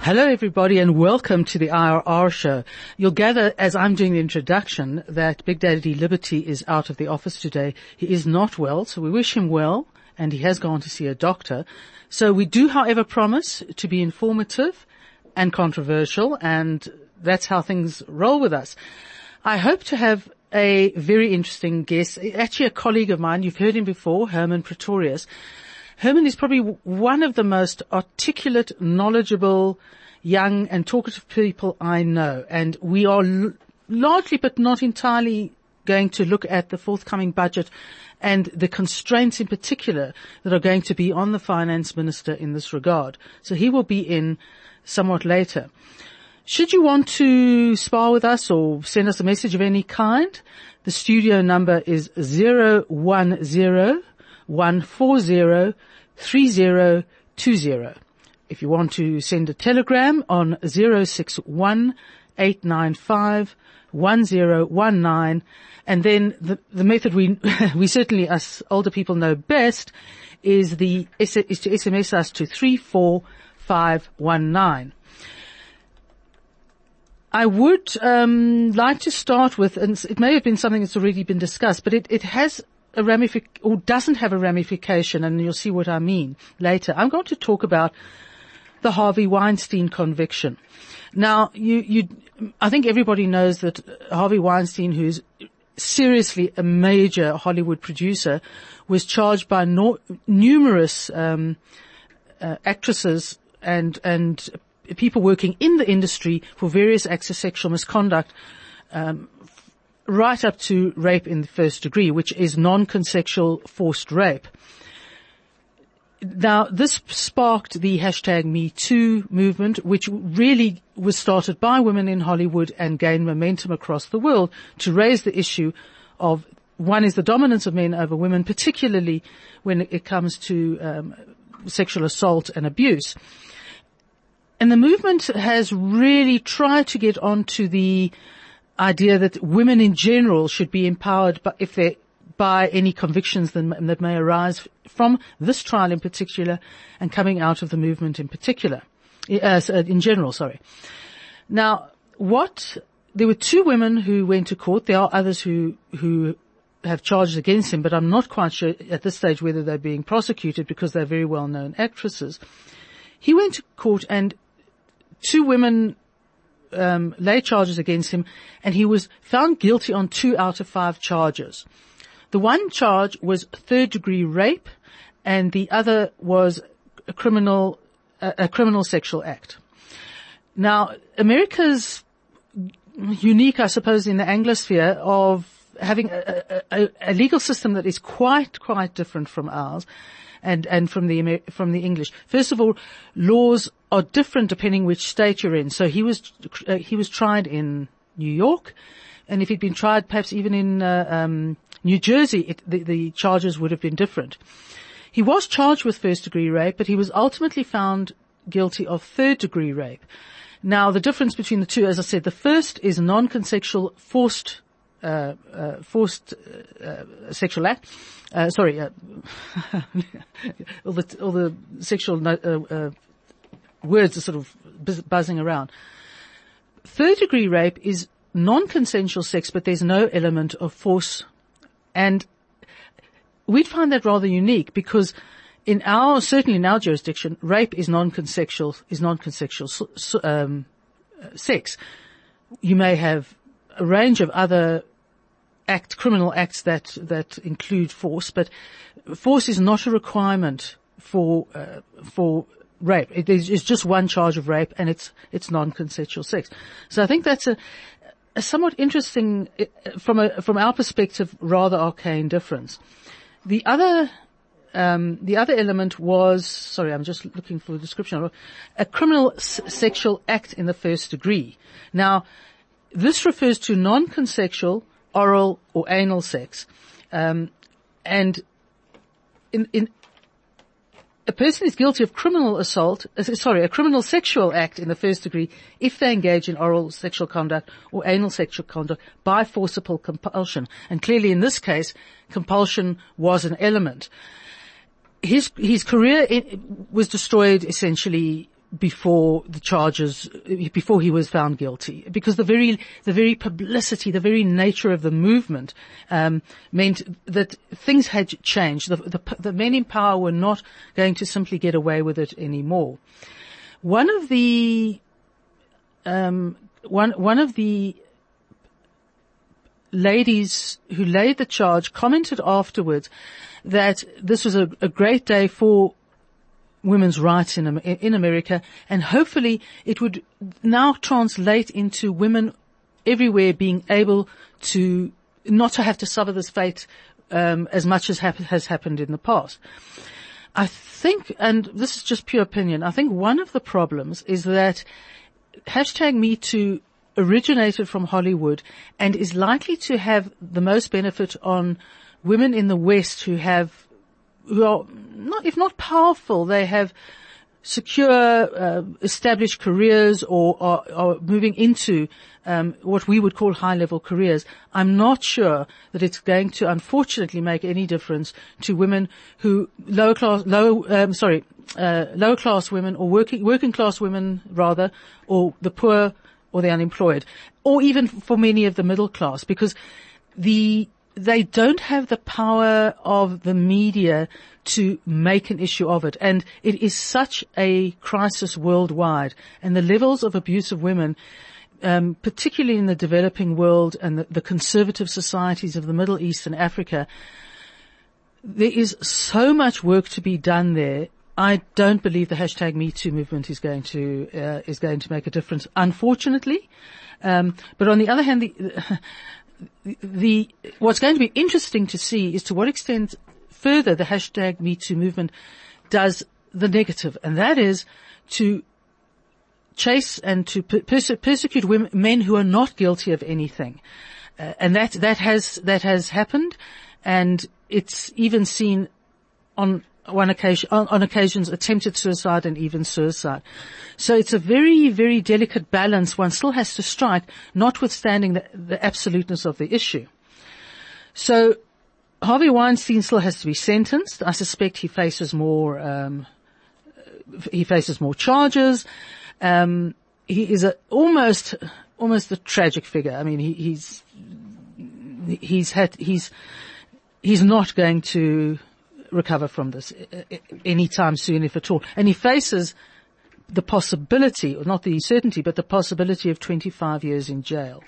Hello everybody and welcome to the IRR show. You'll gather as I'm doing the introduction that Big Daddy Liberty is out of the office today. He is not well, so we wish him well, and he has gone to see a doctor. So we do, however, promise to be informative and controversial, and that's how things roll with us. I hope to have a very interesting guest, actually a colleague of mine. You've heard him before, Hermann Pretorius. Hermann is probably one of the most articulate, knowledgeable, young and talkative people I know. And we are largely but not entirely going to look at the forthcoming budget and the constraints in particular that are going to be on the finance minister in this regard. So he will be in somewhat later. Should you want to spar with us or send us a message of any kind, the studio number is 010-140-3020. If you want to send a telegram on 061-895-1019, and then the method we certainly us older people know best is to SMS us to 34519. I would like to start with, and it may have been something that's already been discussed, but it has a ramification, or doesn't have a ramification, and you'll see what I mean later. I'm going to talk about the Harvey Weinstein conviction. Now, I think everybody knows that Harvey Weinstein, who's seriously a major Hollywood producer, was charged by numerous actresses and people working in the industry for various acts of sexual misconduct, right up to rape in the first degree, which is non-consensual forced rape. Now, this sparked the hashtag #MeToo movement, which really was started by women in Hollywood and gained momentum across the world to raise the issue of, one is the dominance of men over women, particularly when it comes to sexual assault and abuse. And the movement has really tried to get onto the idea that women in general should be empowered by any convictions that may arise from this trial in particular and coming out of the movement in general. Now, there were two women who went to court. There are others who have charges against him, but I'm not quite sure at this stage whether they're being prosecuted because they're very well-known actresses. He went to court and two women laid charges against him, and he was found guilty on 2 out of 5 charges. The one charge was third-degree rape, and the other was a criminal sexual act. Now, America's unique, I suppose, in the Anglosphere of having a legal system that is quite different from ours, and from the English. First of all, laws are different depending which state you're in. So he was tried in New York, and if he'd been tried perhaps even in New Jersey, the charges would have been different. He was charged with first-degree rape, but he was ultimately found guilty of third-degree rape. Now, the difference between the two, as I said, the first is non-consensual forced sexual act. All the sexual words are sort of buzzing around. Third-degree rape is non-consensual sex, but there's no element of force. And we'd find that rather unique because certainly in our jurisdiction, rape is non-consensual sex. You may have a range of other criminal acts that include force, but force is not a requirement for rape. It's just one charge of rape, and it's non-consensual sex. So I think that's a somewhat interesting, from our perspective, rather arcane difference. The other element was, I'm just looking for the description, a criminal sexual act in the first degree. Now, this refers to non-consensual oral or anal sex. And a person is guilty of a criminal sexual act in the first degree if they engage in oral sexual conduct or anal sexual conduct by forcible compulsion. And clearly in this case, compulsion was an element. His career was destroyed essentially before the charges, before he was found guilty, because the very publicity, the very nature of the movement, meant that things had changed. The men in power were not going to simply get away with it anymore. One of the ladies who laid the charge commented afterwards that this was a great day for women's rights in America, and hopefully it would now translate into women everywhere being able to not to have to suffer this fate as much as has happened in the past. I think, and this is just pure opinion, I think one of the problems is that #MeToo originated from Hollywood and is likely to have the most benefit on women in the West who are not, if not powerful, they have secure, established careers or are moving into, what we would call high-level careers. I'm not sure that it's going to, unfortunately, make any difference to women who lower class women or working class women rather, or the poor or the unemployed, or even for many of the middle class, because they don't have the power of the media to make an issue of it. And it is such a crisis worldwide. And the levels of abuse of women, particularly in the developing world and the conservative societies of the Middle East and Africa, there is so much work to be done there. I don't believe the #MeToo movement is going to make a difference, unfortunately. But on the other hand, what's going to be interesting to see is to what extent further the #MeToo movement does the negative, and that is to chase and to persecute women, men who are not guilty of anything, and that has happened, and it's even seen on occasions attempted suicide and even suicide. So it's a very, very delicate balance one still has to strike, notwithstanding the absoluteness of the issue. So Harvey Weinstein still has to be sentenced. I suspect he faces more charges. He is almost a tragic figure. I mean, he's not going to recover from this anytime soon, if at all. And he faces the possibility, or not the certainty, but the possibility of 25 years in jail.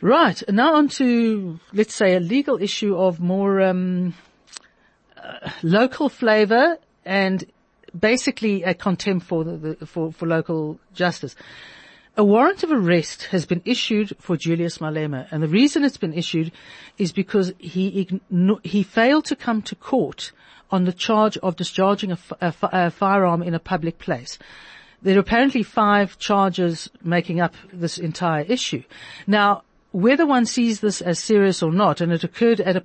Right. And now on to, let's say, a legal issue of more local flavor and basically a contempt for local justice. A warrant of arrest has been issued for Julius Malema, and the reason it's been issued is because he failed to come to court on the charge of discharging a firearm in a public place. There are apparently 5 charges making up this entire issue. Now, whether one sees this as serious or not, and it occurred at a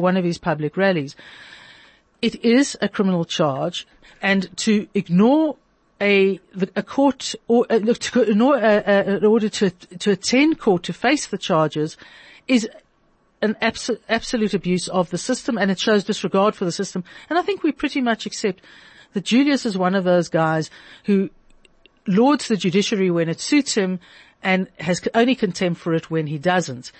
one of his public rallies, it is a criminal charge, and to ignore an order to attend court to face the charges is an absolute abuse of the system, and it shows disregard for the system. And I think we pretty much accept that Julius is one of those guys who lauds the judiciary when it suits him and has only contempt for it when he doesn't.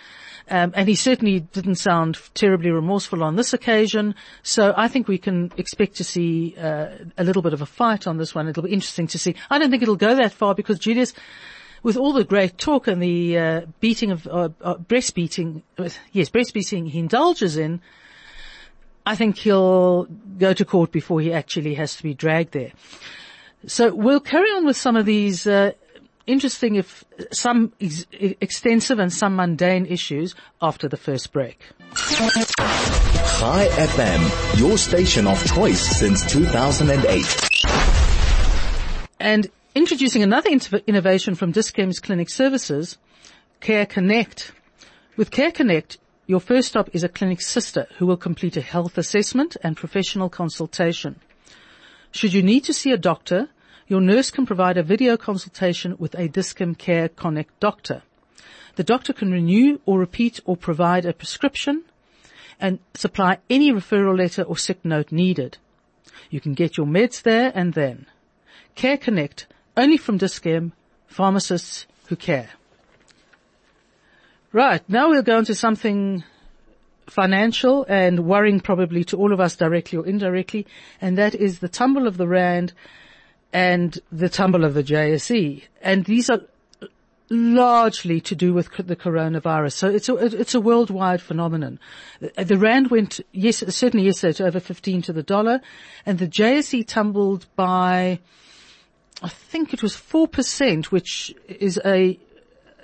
And he certainly didn't sound terribly remorseful on this occasion. So I think we can expect to see a little bit of a fight on this one. It'll be interesting to see. I don't think it'll go that far, because Julius, with all the great talk and the breast beating he indulges in, I think he'll go to court before he actually has to be dragged there. So we'll carry on with some of these interesting, if some extensive and some mundane issues, after the first break. Chai FM, your station of choice since 2008. And introducing another innovation from Dis-Chem's Clinic Services, Care Connect, With Care Connect, your first stop is a clinic sister who will complete a health assessment and professional consultation. Should you need to see a doctor, your nurse can provide a video consultation with a Dis-Chem Care Connect doctor. The doctor can renew or repeat or provide a prescription and supply any referral letter or sick note needed. You can get your meds there and then. Care Connect, only from Dis-Chem, pharmacists who care. Right, now we'll go into something financial and worrying probably to all of us directly or indirectly, and that is the tumble of the rand and the tumble of the JSE. And these are largely to do with the coronavirus. So it's a worldwide phenomenon. The rand went, certainly yesterday, to over 15 to the dollar, and the JSE tumbled by, I think it was 4%, which is a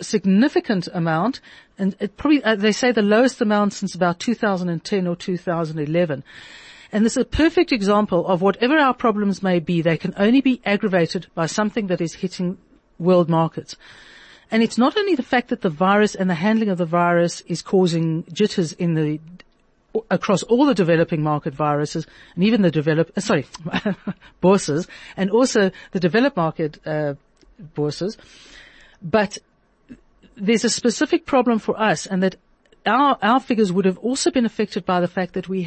significant amount, and it probably, they say, the lowest amount since about 2010 or 2011. And this is a perfect example of whatever our problems may be, they can only be aggravated by something that is hitting world markets. And it's not only the fact that the virus and the handling of the virus is causing jitters in the across all the developing market viruses and even the bourses, and also the developed market bourses, but there's a specific problem for us, and that our figures would have also been affected by the fact that we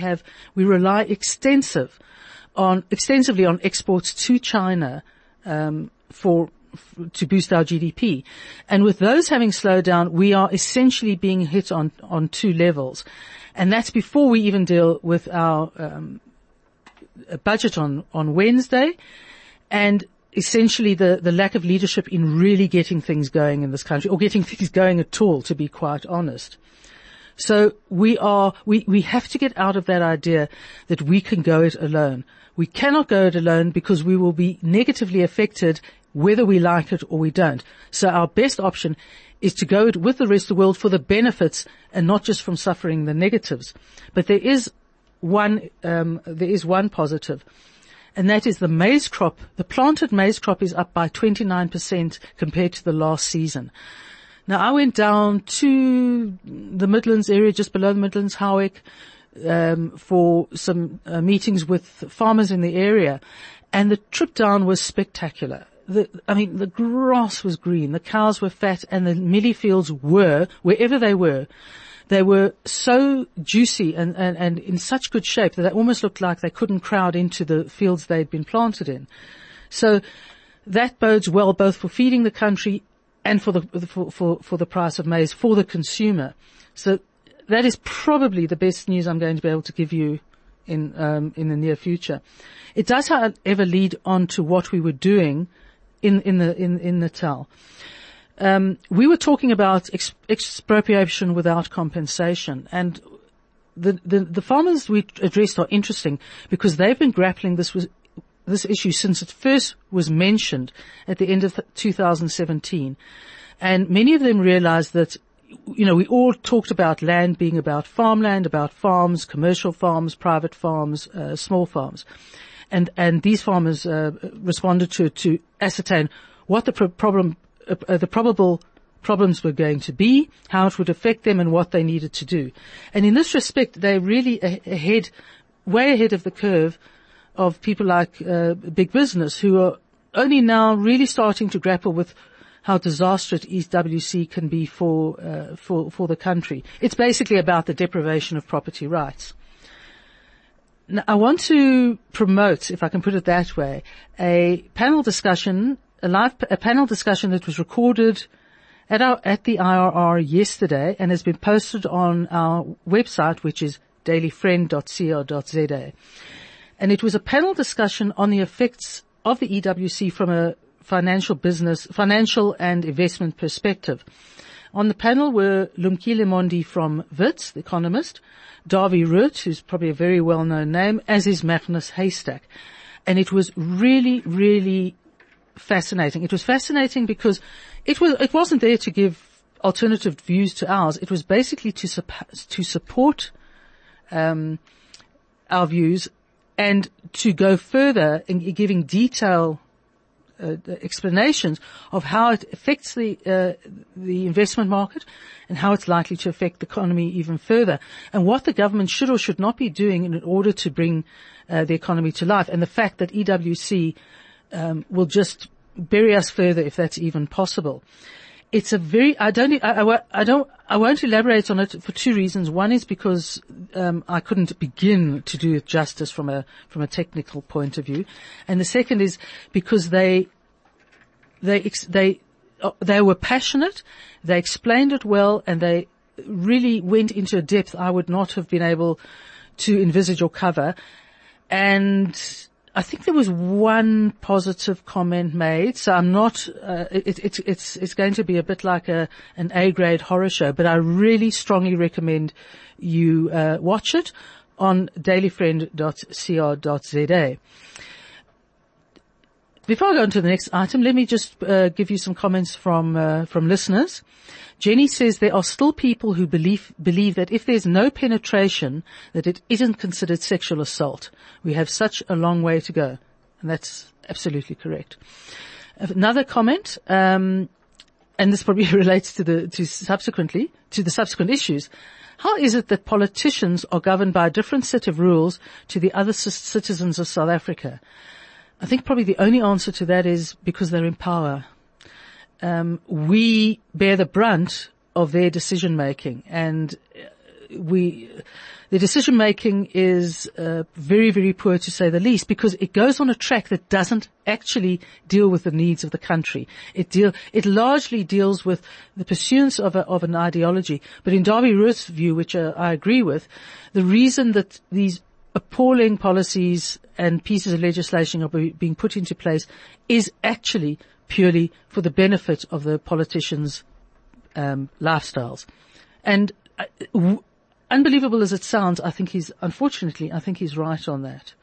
rely extensively on exports to China, to boost our GDP. And with those having slowed down, we are essentially being hit on two levels. And that's before we even deal with our, budget on Wednesday. And essentially the lack of leadership in really getting things going in this country, or getting things going at all, to be quite honest. So we have to get out of that idea that we can go it alone. We cannot go it alone because we will be negatively affected whether we like it or we don't. So our best option is to go it with the rest of the world for the benefits and not just from suffering the negatives. But there is one positive. And that is the maize crop. The planted maize crop is up by 29% compared to the last season. Now, I went down to the Midlands area, just below the Midlands, Howick, for some meetings with farmers in the area. And the trip down was spectacular. The grass was green, the cows were fat, and the mealie fields were, wherever they were so juicy and in such good shape that it almost looked like they couldn't crowd into the fields they'd been planted in. So that bodes well both for feeding the country and for the price of maize for the consumer. So that is probably the best news I'm going to be able to give you in the near future. It does, however, lead on to what we were doing in Natal. We were talking about expropriation without compensation, and the farmers we addressed are interesting because they've been grappling this issue since it first was mentioned at the end of 2017, and many of them realised that, you know, we all talked about land being about farmland, about farms, commercial farms, private farms, small farms, and these farmers responded to ascertain what the probable problems were going to be, how it would affect them, and what they needed to do. And in this respect, they're really way ahead of the curve of people like big business, who are only now really starting to grapple with how disastrous East WC can be for the country. It's basically about the deprivation of property rights. Now, I want to promote, if I can put it that way, a panel discussion that was recorded at the IRR yesterday and has been posted on our website, which is dailyfriend.co.za. And it was a panel discussion on the effects of the EWC from a financial and investment perspective. On the panel were Lumkile Mondi from WITS, the economist, Dawie Roodt, who's probably a very well-known name, as is Magnus Heystek. And it was really, really fascinating. It was fascinating because it wasn't there to give alternative views to ours. It was basically to support our views and to go further in giving detail explanations of how it affects the investment market and how it's likely to affect the economy even further, and what the government should or should not be doing in order to bring the economy to life, and the fact that EWC will just bury us further if that's even possible. It's a very, I won't elaborate on it for two reasons. One is because, I couldn't begin to do it justice from a technical point of view. And the second is because they were passionate, they explained it well, and they really went into a depth I would not have been able to envisage or cover. And I think there was one positive comment made, so I'm not. It's going to be a bit like an A-grade horror show, but I really strongly recommend you watch it on dailyfriend.cr.za. Before I go on to the next item, let me just give you some comments from listeners. Jenny says there are still people who believe that if there's no penetration, that it isn't considered sexual assault. We have such a long way to go. And that's absolutely correct. Another comment, and this probably relates to the subsequent issues. How is it that politicians are governed by a different set of rules to the other citizens of South Africa? I think probably the only answer to that is because they're in power. We bear the brunt of their decision making, and the decision making is very, very poor, to say the least, because it goes on a track that doesn't actually deal with the needs of the country. It largely deals with the pursuance of an ideology. But in Dawie Roodt's view, which I agree with, the reason that these appalling policies and pieces of legislation are being put into place is actually purely for the benefit of the politicians' lifestyles. And unbelievable as it sounds, I think he's right on that.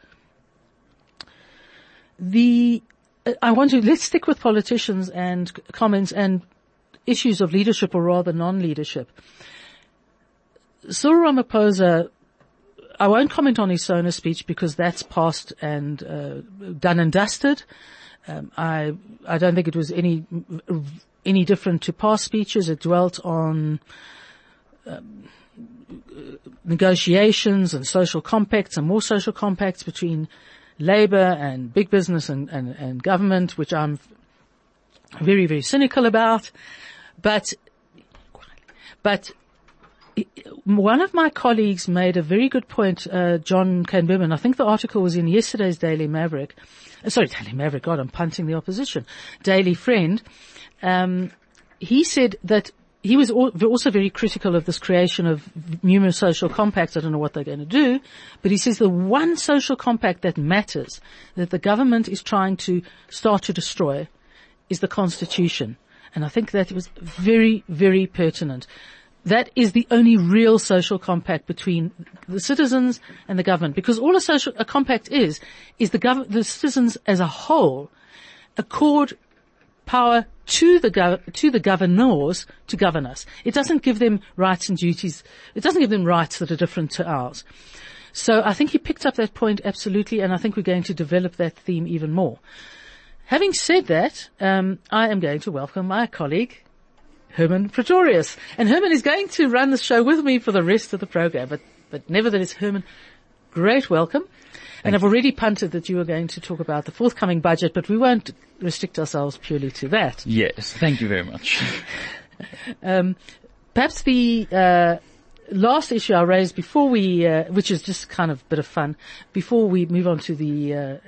Let's stick with politicians and comments and issues of leadership, or rather non-leadership. Cyril Ramaphosa, I won't comment on his SONA speech because that's past and done and dusted. I don't think it was any different to past speeches. It dwelt on negotiations and social compacts, and more social compacts between Labour and big business and government, which I'm very, very cynical about. But one of my colleagues made a very good point, John Kane-Berman. I think the article was in yesterday's Daily Friend. He said that he was also very critical of this creation of numerous social compacts. I don't know what they're going to do, but he says the one social compact that matters, that the government is trying to start to destroy, is the Constitution. And I think that was very, very pertinent. That is the only real social compact between the citizens and the government, because all a compact is the citizens as a whole accord power to the governors to govern us. It doesn't give them rights and duties. It doesn't give them rights that are different to ours. So I think he picked up that point absolutely, and I think we're going to develop that theme even more. Having said that, I am going to welcome my colleague, Hermann Pretorius. And Hermann is going to run the show with me for the rest of the program. But nevertheless, Hermann, great welcome. And I've already punted that you were going to talk about the forthcoming budget, but we won't restrict ourselves purely to that. Yes, thank you very much. Perhaps the last issue I raised before we, which is just kind of a bit of fun, before we move on to the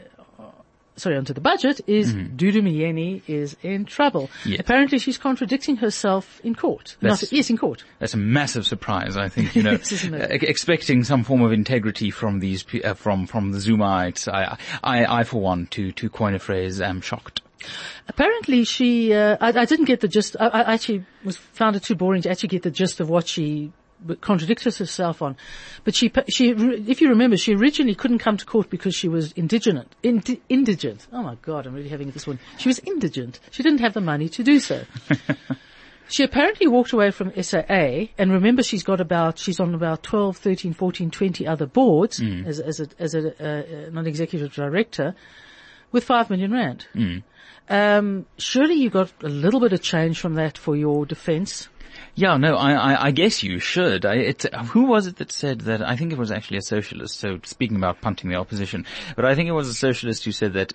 onto the budget, is Dudu Myeni is in trouble. Yes. Apparently she's contradicting herself in court. Yes, in court. That's a massive surprise, I think, you know. Yes, expecting some form of integrity from these, from the Zumaites. I for one, to coin a phrase, am shocked. Apparently she, I didn't get the gist, I actually found it too boring to actually get the gist of what she contradicted herself on, but she, if you remember, she originally couldn't come to court because she was indigent. Oh my God, I'm really having this one. She was indigent. She didn't have the money to do so. She apparently walked away from SAA, and remember, she's on about 12, 13, 14, 20 other boards as a non-executive director. with 5 million rand. Mm. Surely you got a little bit of change from that for your defense? Yeah, no, I guess you should. Who was it that said that? I think it was actually a socialist. So speaking about punting the opposition, but I think it was a socialist who said that,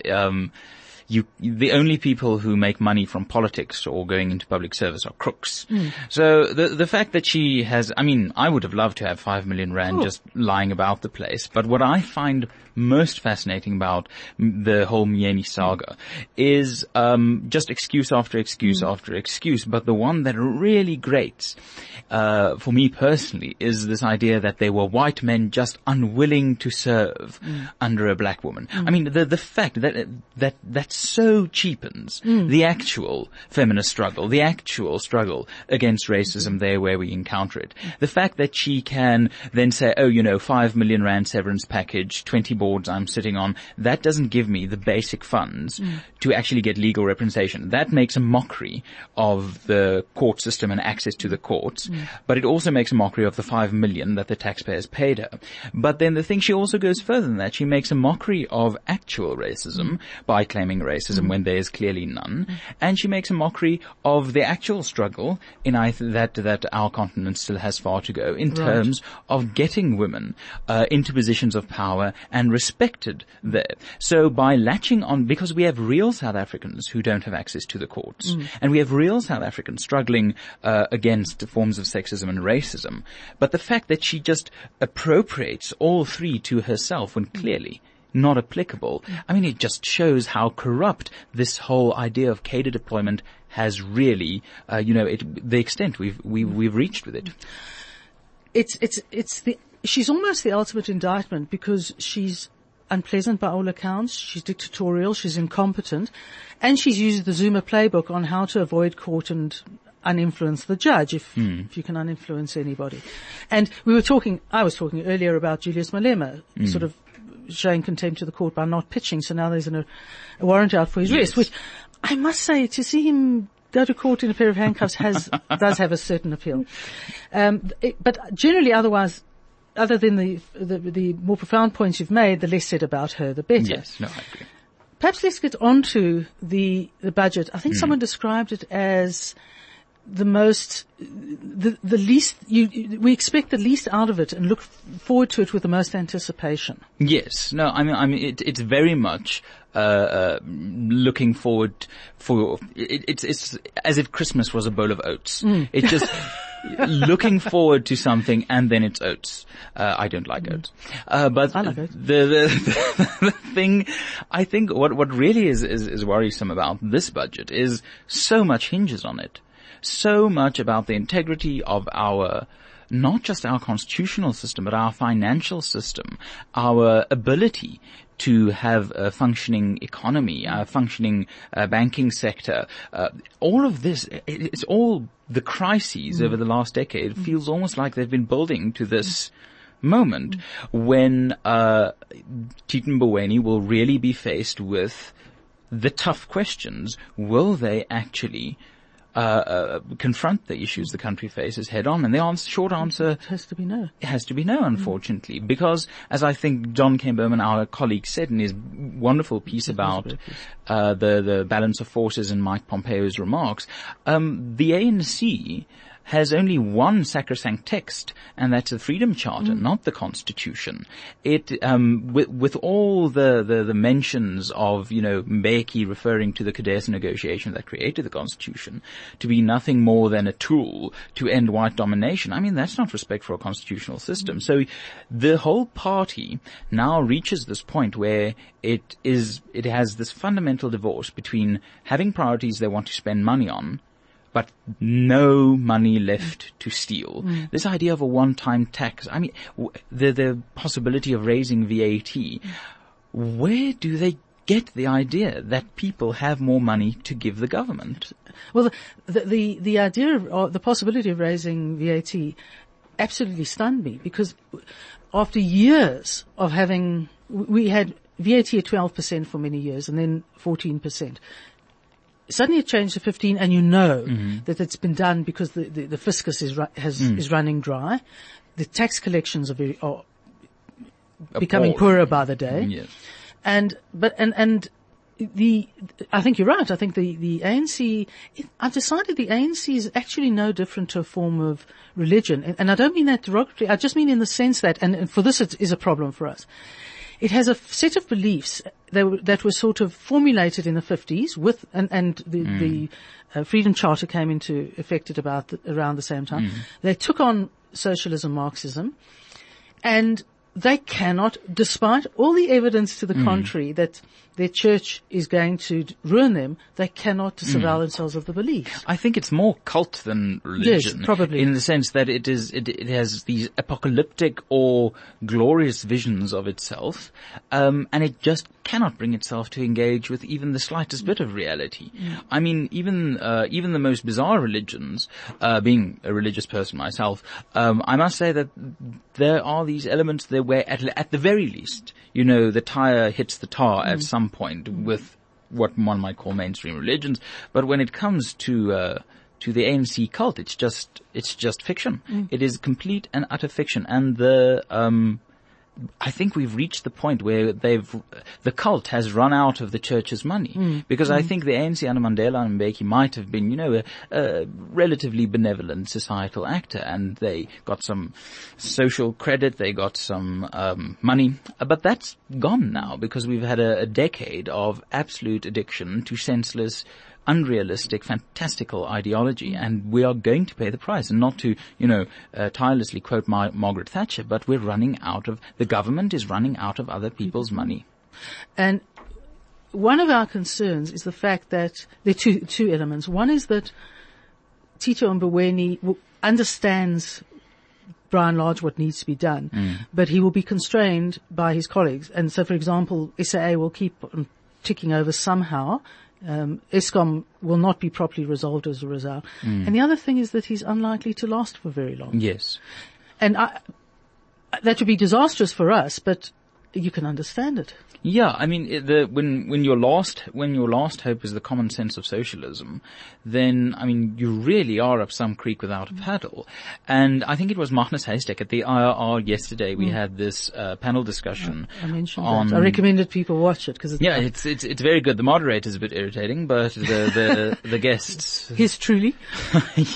the only people who make money from politics or going into public service are crooks. Mm. So the fact that she has, I mean, I would have loved to have 5 million rand just lying about the place. But what I find most fascinating about the whole Myeni saga is, just excuse after excuse after excuse. But the one that really grates, for me personally, is this idea that they were white men just unwilling to serve under a black woman. Mm. I mean, the fact that so cheapens the actual feminist struggle, the actual struggle against racism there where we encounter it. The fact that she can then say, 5 million rand severance package, 20 boards I'm sitting on, that doesn't give me the basic funds to actually get legal representation. That makes a mockery of the court system and access to the courts, but it also makes a mockery of the 5 million that the taxpayers paid her. But then the thing, she also goes further than that. She makes a mockery of actual racism by claiming racism when there is clearly none, and she makes a mockery of the actual struggle that our continent still has far to go in terms of getting women into positions of power and respected there. So by latching on, because we have real South Africans who don't have access to the courts, and we have real South Africans struggling against forms of sexism and racism, but the fact that she just appropriates all three to herself when clearly not applicable. I mean, it just shows how corrupt this whole idea of cadre deployment has really, the extent we've reached with it. She's almost the ultimate indictment, because she's unpleasant by all accounts. She's dictatorial. She's incompetent, and she's used the Zuma playbook on how to avoid court and uninfluence the judge, if you can uninfluence anybody. And I was talking earlier about Julius Malema, sort of showing contempt to the court by not pitching. So now there's a warrant out for his arrest, which I must say, to see him go to court in a pair of handcuffs does have a certain appeal. But generally, otherwise, other than the more profound points you've made, the less said about her, the better. Yes, no, I agree. Perhaps let's get on to the budget. I think someone described it as we expect the least out of it and look forward to it with the most anticipation. Yes. No, I mean, it's very much, looking forward for, it's as if Christmas was a bowl of oats. It's just looking forward to something and then it's oats. I don't like oats. But I like oats. The thing, I think what really is worrisome about this budget is so much hinges on it. So much about the integrity of our, not just our constitutional system, but our financial system, our ability to have a functioning economy, a functioning banking sector. All of this, it's all the crises over the last decade. It feels almost like they've been building to this moment when Tito Mboweni will really be faced with the tough questions. Will they actually confront the issues the country faces head on? And the short answer, it has to be no. It has to be no, unfortunately, because, as I think John Kane-Berman, our colleague, said in his wonderful piece about the balance of forces in Mike Pompeo's remarks, the ANC has only one sacrosanct text, and that's the Freedom Charter, not the Constitution. It, with all the mentions of, Mbeki referring to the CODESA negotiation that created the Constitution to be nothing more than a tool to end white domination. I mean, that's not respect for a constitutional system. So the whole party now reaches this point where it has this fundamental divorce between having priorities they want to spend money on, but no money left to steal. This idea of a one-time tax, I mean, the possibility of raising VAT, where do they get the idea that people have more money to give the government? Well, the idea or the possibility of raising VAT absolutely stunned me, because after years of having, we had VAT at 12% for many years and then 14%. Suddenly it changed to 15, and that it's been done because the fiscus is running dry. The tax collections are becoming poorer by the day. Yes. And I think you're right. I think the ANC, I've decided the ANC is actually no different to a form of religion. And I don't mean that derogatory. I just mean in the sense that, and for this it is a problem for us. It has a set of beliefs that were sort of formulated in the 50s with, the Freedom Charter came into effect at around the same time. Mm. They took on socialism, Marxism, and they cannot, despite all the evidence to the contrary that their church is going to ruin them, they cannot disavow themselves of the beliefs. I think it's more cult than religion. Yes, probably. In the sense that it has these apocalyptic or glorious visions of itself, and it just cannot bring itself to engage with even the slightest bit of reality. Mm. I mean, even the most bizarre religions, being a religious person myself, I must say that there are these elements there where at the very least, you know, the tire hits the tar at some point with what one might call mainstream religions. But when it comes to the ANC cult, it's just fiction. Mm. It is complete and utter fiction. And I think we've reached the point where the cult has run out of the church's money. Mm. Because I think the ANC under Mandela and Mbeki might have been, you know, a relatively benevolent societal actor, and they got some social credit, they got some money, but that's gone now because we've had a decade of absolute addiction to senseless, unrealistic, fantastical ideology, and we are going to pay the price. And not to, you know, tirelessly quote Margaret Thatcher, but we're running out of, the government is running out of other people's money. And one of our concerns is the fact that there are two elements. One is that Tito Mboweni understands by and large what needs to be done, but he will be constrained by his colleagues. And so, for example, SAA will keep on ticking over somehow. Eskom will not be properly resolved as a result. Mm. And the other thing is that he's unlikely to last for very long. Yes. And that would be disastrous for us, but you can understand it. Yeah, I mean, when your last hope is the common sense of socialism, then, I mean, you really are up some creek without a paddle. And I think it was Magnus Heystek at the IRR yesterday. We had this panel discussion. I mentioned that. I recommended people watch it because it's very good. The moderator is a bit irritating, but the the guests. His truly.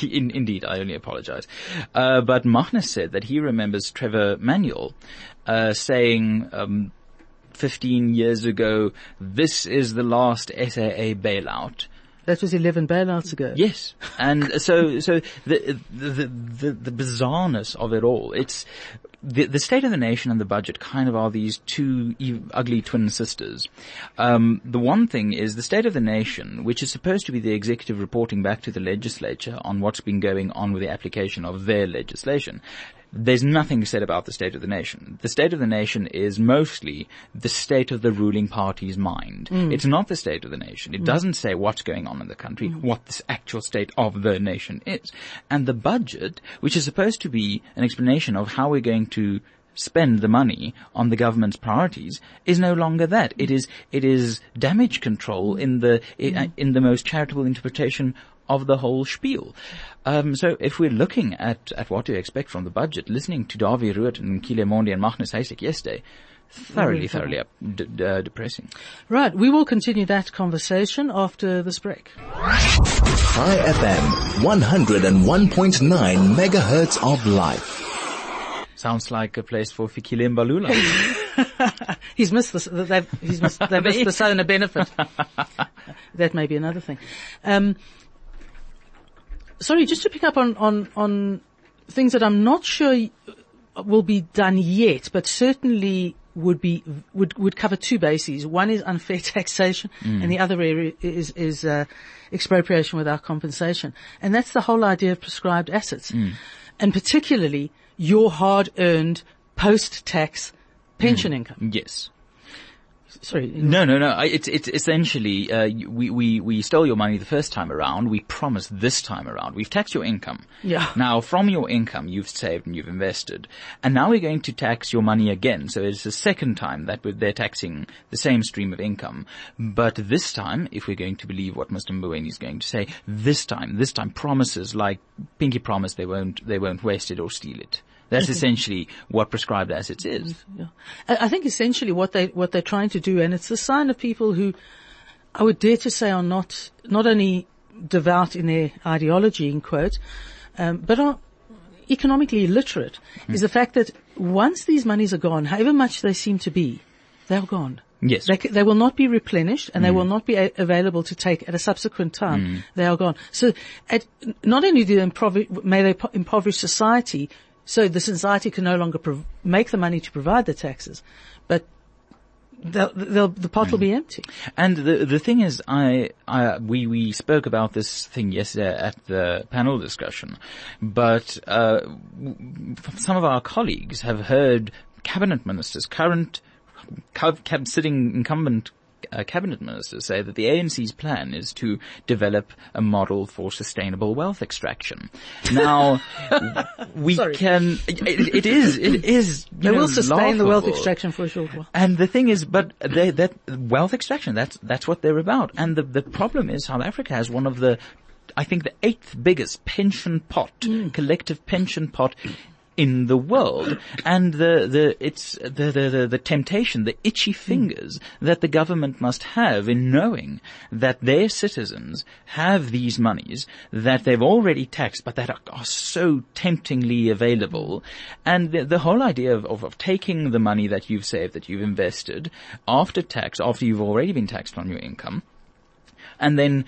Indeed, I only apologize. But Magnus said that he remembers Trevor Manuel saying 15 years ago, this is the last SAA bailout. That was 11 bailouts ago. Yes. And so the bizarreness of it all, it's the state of the nation and the budget kind of are these two ugly twin sisters. The one thing is the state of the nation, which is supposed to be the executive reporting back to the legislature on what's been going on with the application of their legislation. There's nothing said about the state of the nation. The state of the nation is mostly the state of the ruling party's mind. Mm. It's not the state of the nation. It doesn't say what's going on in the country, what the actual state of the nation is. And the budget, which is supposed to be an explanation of how we're going to spend the money on the government's priorities, is no longer that. It is damage control in the most charitable interpretation of the whole spiel. So if we're looking at what to expect from the budget, listening to Dawie Roodt and Lumkile Mondi and Magnus Heystek yesterday, thoroughly depressing. Right, we will continue that conversation after this break. Chai FM, 101.9 megahertz of life. Sounds like a place for Fikile Mbalula. He's missed the Sona benefit. That may be another thing. Sorry, just to pick up on things that I'm not sure will be done yet, but certainly would cover two bases. One is unfair taxation, and the other area is expropriation without compensation. And that's the whole idea of prescribed assets, and particularly your hard-earned post-tax pension income. Yes. Sorry. No. It's essentially, we stole your money the first time around. We promised this time around. We've taxed your income. Yeah. Now from your income, you've saved and you've invested. And now we're going to tax your money again. So it's the second time that they're taxing the same stream of income. But this time, if we're going to believe what Mr. Mboweni is going to say, this time promises like Pinky promised they won't waste it or steal it. That's essentially what prescribed assets is. Yeah. I think essentially what they're trying to do, and it's the sign of people who I would dare to say are not only devout in their ideology, in quote, but are economically illiterate, is the fact that once these monies are gone, however much they seem to be, they're gone. Yes. They will not be replenished and they will not be available to take at a subsequent time. They are gone. So not only do they impoverish society, so the society can no longer make the money to provide the taxes, but the pot will be empty. And the thing is, we spoke about this thing yesterday at the panel discussion, but some of our colleagues have heard cabinet ministers, current sitting incumbent cabinet ministers, say that the ANC's plan is to develop a model for sustainable wealth extraction. Now, it is they will sustain laughable. The wealth extraction for a short while. And the thing is, but that wealth extraction, that's what they're about. And the problem is South Africa has one of the eighth biggest pension pot, collective pension pot in the world, and it's the temptation, the itchy fingers that the government must have in knowing that their citizens have these monies that they've already taxed, but that are so temptingly available. And the whole idea of taking the money that you've saved, that you've invested after tax, after you've already been taxed on your income, and then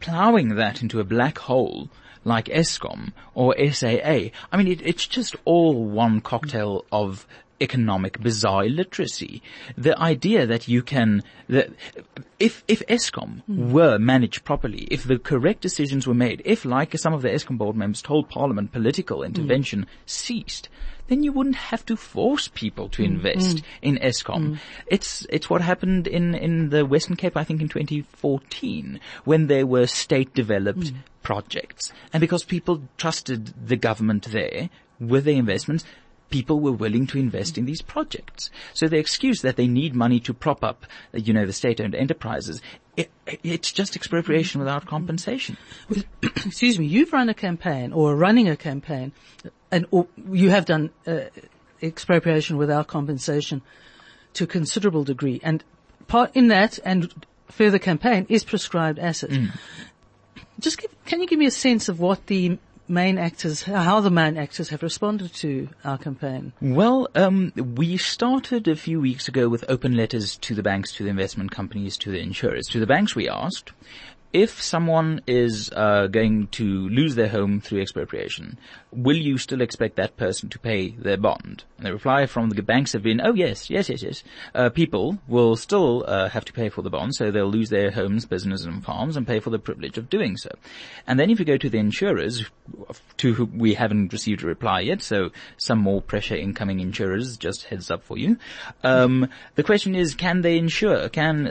plowing that into a black hole like Eskom or SAA. I mean, it's just all one cocktail of economic bizarre literacy. The idea that you can, if Eskom were managed properly, if the correct decisions were made, if, like some of the Eskom board members told Parliament, political intervention ceased, then you wouldn't have to force people to invest in Eskom. It's what happened in the Western Cape, I think, in 2014, when there were state-developed projects. And because people trusted the government there with their investments, people were willing to invest in these projects. So the excuse that they need money to prop up, the state-owned enterprises, it's just expropriation without compensation. Excuse me, you've run a campaign or are running a campaign, or you have done expropriation without compensation to a considerable degree. And part in that and further campaign is prescribed assets. Just can you give me a sense of what the main actors, how the main actors have responded to our campaign? Well, we started a few weeks ago with open letters to the banks, to the investment companies, to the insurers. To the banks, we asked, if someone is going to lose their home through expropriation, will you still expect that person to pay their bond? And the reply from the banks have been, oh, yes. People will still have to pay for the bond, so they'll lose their homes, businesses, and farms and pay for the privilege of doing so. And then if you go to the insurers, to whom we haven't received a reply yet, so some more pressure incoming insurers, just heads up for you. The question is, can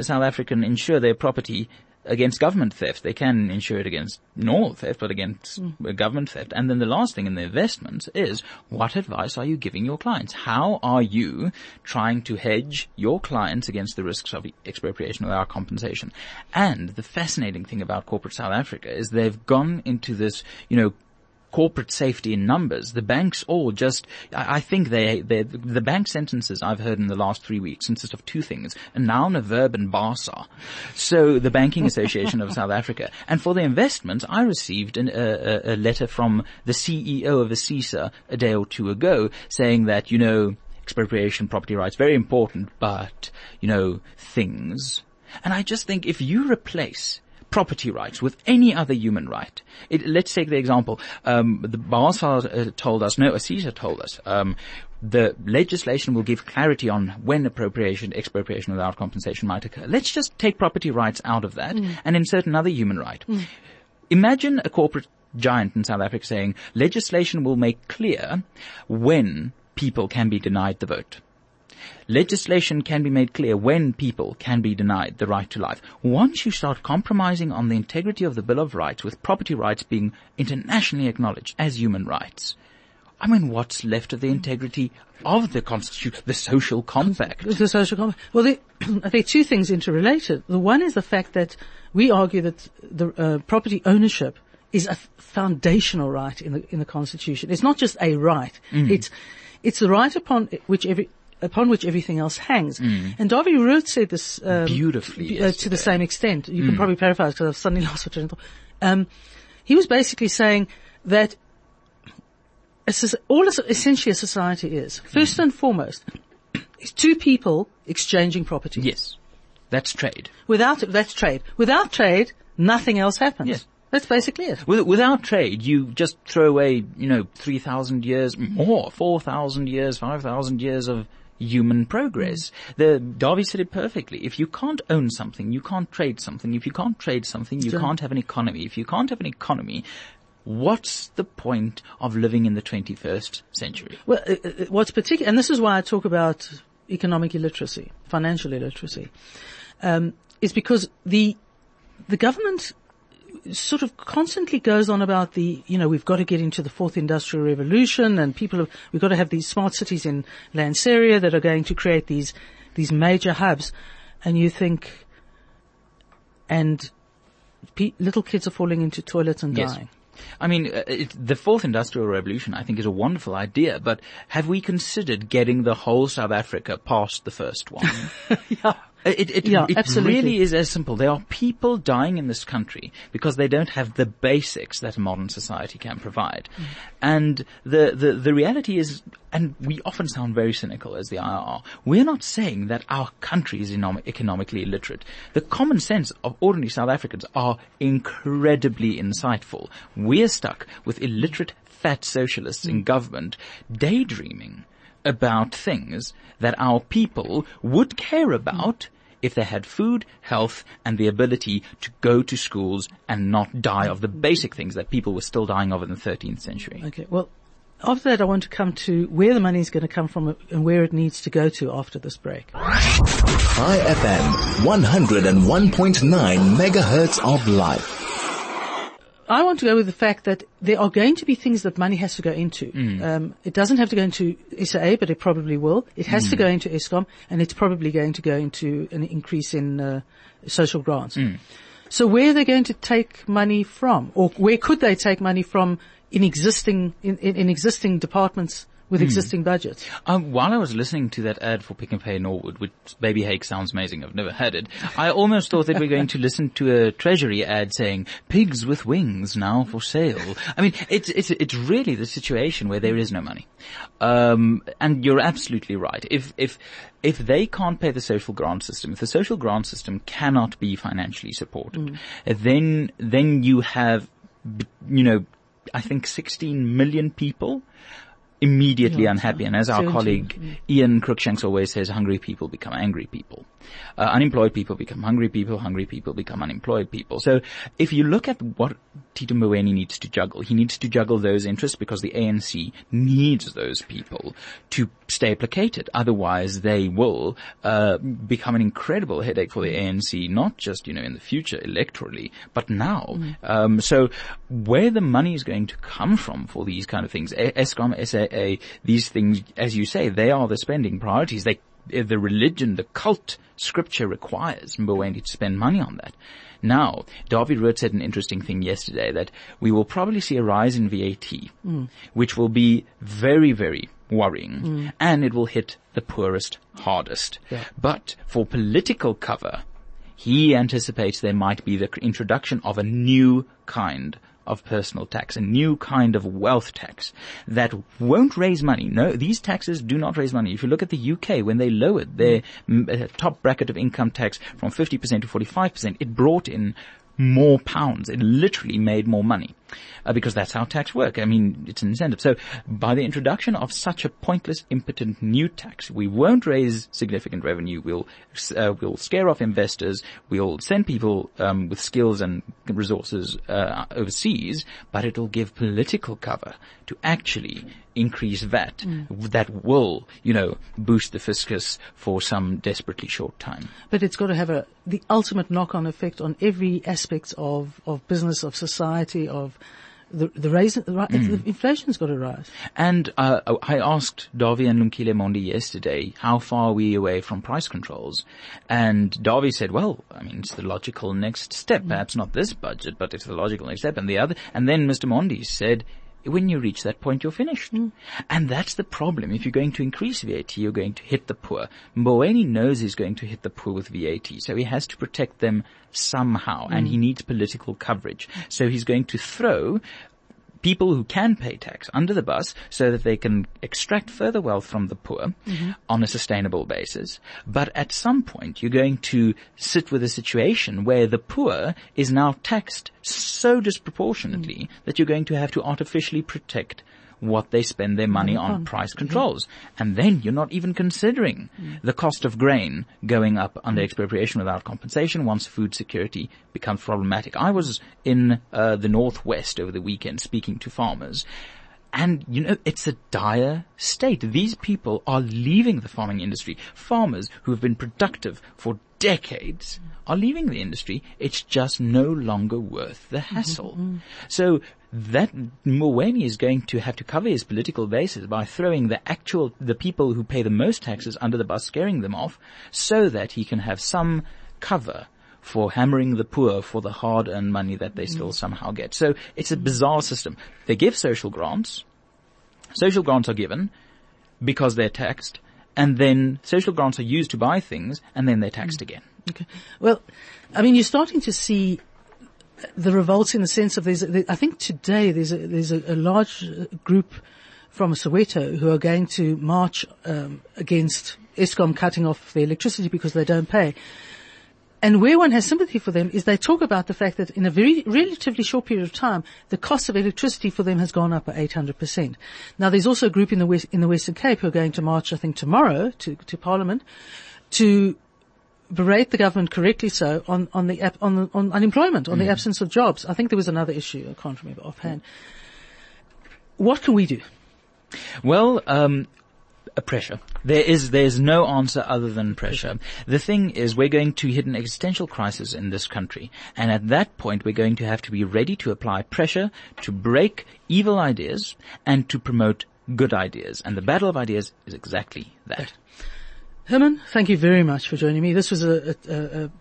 South African insure their property against government theft? They can insure it against normal theft, but against government theft. And then the last thing in the investments is, what advice are you giving your clients? How are you trying to hedge your clients against the risks of expropriation without compensation? And the fascinating thing about corporate South Africa is they've gone into this, corporate safety in numbers. The banks all just, I think the bank sentences I've heard in the last 3 weeks consist of two things, a noun, a verb, and BASA. So the Banking Association of South Africa. And for the investments, I received a letter from the CEO of ASISA a day or two ago saying that, expropriation, property rights, very important, but, things. And I just think if you replace property rights with any other human right. Let's take the example. The BASA ASISA told us, the legislation will give clarity on when expropriation without compensation might occur. Let's just take property rights out of that and insert another human right. Imagine a corporate giant in South Africa saying, legislation will make clear when people can be denied the vote. Legislation can be made clear when people can be denied the right to life. Once you start compromising on the integrity of the Bill of Rights, with property rights being internationally acknowledged as human rights, I mean, what's left of the integrity of the Constitution, the Social Compact? The Social Compact. Well, there are two things interrelated. The one is the fact that we argue that the property ownership is a foundational right in the Constitution. It's not just a right. It's the right upon which every upon which everything else hangs. Mm. And Dawie Roodt said this beautifully to the same extent. You can probably paraphrase because I've suddenly lost what I thought. He was basically saying that all essentially a society is, first and foremost, is two people exchanging property. Yes. That's trade. Without trade, nothing else happens. Yes. That's basically it. Without trade, you just throw away, 3,000 years more, 4,000 years, 5,000 years of human progress. Dawie said it perfectly. If you can't own something, you can't trade something. If you can't trade something, you can't have an economy. If you can't have an economy, what's the point of living in the 21st century? Well, what's particular, and this is why I talk about economic illiteracy, financial illiteracy, is because the government sort of constantly goes on about we've got to get into the fourth industrial revolution and we've got to have these smart cities in Lanseria that are going to create these major hubs. And you think, and little kids are falling into toilets and dying. I mean, the fourth industrial revolution, I think, is a wonderful idea, but have we considered getting the whole South Africa past the first one? It really is as simple. There are people dying in this country because they don't have the basics that a modern society can provide. Mm. And the reality is, and we often sound very cynical as the IRR, we're not saying that our country is economically illiterate. The common sense of ordinary South Africans are incredibly insightful. We're stuck with illiterate fat socialists in government daydreaming about things that our people would care about if they had food, health, and the ability to go to schools and not die of the basic things that people were still dying of in the 13th century. Okay, well, after that I want to come to where the money is going to come from and where it needs to go to after this break. Chai FM, 101.9 megahertz of life. I want to go with the fact that there are going to be things that money has to go into. Mm. It doesn't have to go into SAA, but it probably will. It has to go into Eskom, and it's probably going to go into an increase in social grants. Mm. So where are they going to take money from? Or where could they take money from in existing departments with existing budgets? While I was listening to that ad for Pick and Pay Norwood, which Baby Hake sounds amazing, I've never heard it, I almost thought that we're going to listen to a Treasury ad saying, pigs with wings now for sale. I mean, it's really the situation where there is no money. And you're absolutely right. If they can't pay the social grant system, if the social grant system cannot be financially supported, then you have, I think 16 million people immediately unhappy. And as our colleague Ian Cruickshanks always says, hungry people become angry people. Unemployed people become hungry people. Hungry people become unemployed people. So if you look at what Tito Mboweni needs to juggle, he needs to juggle those interests because the ANC needs those people to stay placated. Otherwise, they will become an incredible headache for the ANC, not just, in the future electorally, but now. Mm. So where the money is going to come from for these kind of things, Eskom, SAA, these things, as you say, they are the spending priorities. The religion, the cult, scripture requires Mboweni to spend money on that. Now, Dawie Roodt said an interesting thing yesterday, that we will probably see a rise in VAT, which will be very, very worrying, and it will hit the poorest hardest. Yeah. But for political cover, he anticipates there might be the introduction of a new kind of personal tax, a new kind of wealth tax that won't raise money. No, these taxes do not raise money. If you look at the UK, when they lowered their top bracket of income tax from 50% to 45%, it brought in more pounds. It literally made more money because that's how tax work. I mean, it's an incentive. So by the introduction of such a pointless, impotent new tax, we won't raise significant revenue. We'll scare off investors. We'll send people with skills and resources overseas, but it'll give political cover to actually increase VAT that will, boost the fiscus for some desperately short time. But it's got to have the ultimate knock-on effect on every aspect of business, of society, of the inflation's got to rise. And I asked Dawie and Lumkile Mondi yesterday, how far are we away from price controls? And Dawie said, it's the logical next step. Perhaps not this budget, but it's the logical next step. And then Mr. Mondi said, when you reach that point, you're finished. Mm. And that's the problem. If you're going to increase VAT, you're going to hit the poor. Mboweni knows he's going to hit the poor with VAT, so he has to protect them somehow, and he needs political coverage. So he's going to throw people who can pay tax under the bus so that they can extract further wealth from the poor on a sustainable basis. But at some point, you're going to sit with a situation where the poor is now taxed so disproportionately that you're going to have to artificially protect what they spend their money on price controls. And then you're not even considering the cost of grain going up under expropriation without compensation once food security becomes problematic. I was in the Northwest over the weekend speaking to farmers. And, you know, it's a dire state. These people are leaving the farming industry. Farmers who have been productive for decades are leaving the industry. It's just no longer worth the hassle. So that Mboweni is going to have to cover his political bases by throwing the people who pay the most taxes under the bus, scaring them off, so that he can have some cover for hammering the poor for the hard-earned money that they still somehow get. So it's a bizarre system. They give social grants. Social grants are given because they're taxed, and then social grants are used to buy things, and then they're taxed again. Okay. Well, I mean, you're starting to see the revolts in the sense of I think today there's a large group from Soweto who are going to march against Eskom cutting off their electricity because they don't pay. And where one has sympathy for them is they talk about the fact that in a very relatively short period of time, the cost of electricity for them has gone up by 800%. Now, there's also a group in the Western Cape who are going to march, I think, tomorrow to Parliament to berate the government, correctly so, on unemployment, on the absence of jobs. I think there was another issue, I can't remember offhand. What can we do? Well, pressure. There's no answer other than pressure. The thing is, we're going to hit an existential crisis in this country. And at that point, we're going to have to be ready to apply pressure to break evil ideas and to promote good ideas. And the battle of ideas is exactly that. Right. Herman, thank you very much for joining me. This was a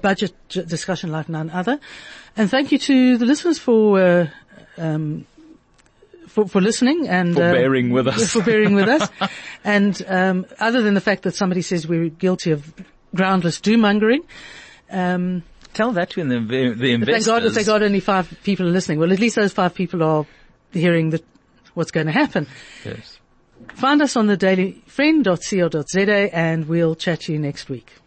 budget discussion like none other. And thank you to the listeners for listening and for bearing with us. And other than the fact that somebody says we're guilty of groundless doom-mongering, tell that to the investors. Thank God, if they got only 5 people listening. Well, at least those 5 people are hearing what's going to happen. Yes. Find us on the dailyfriend.co.za, and we'll chat to you next week.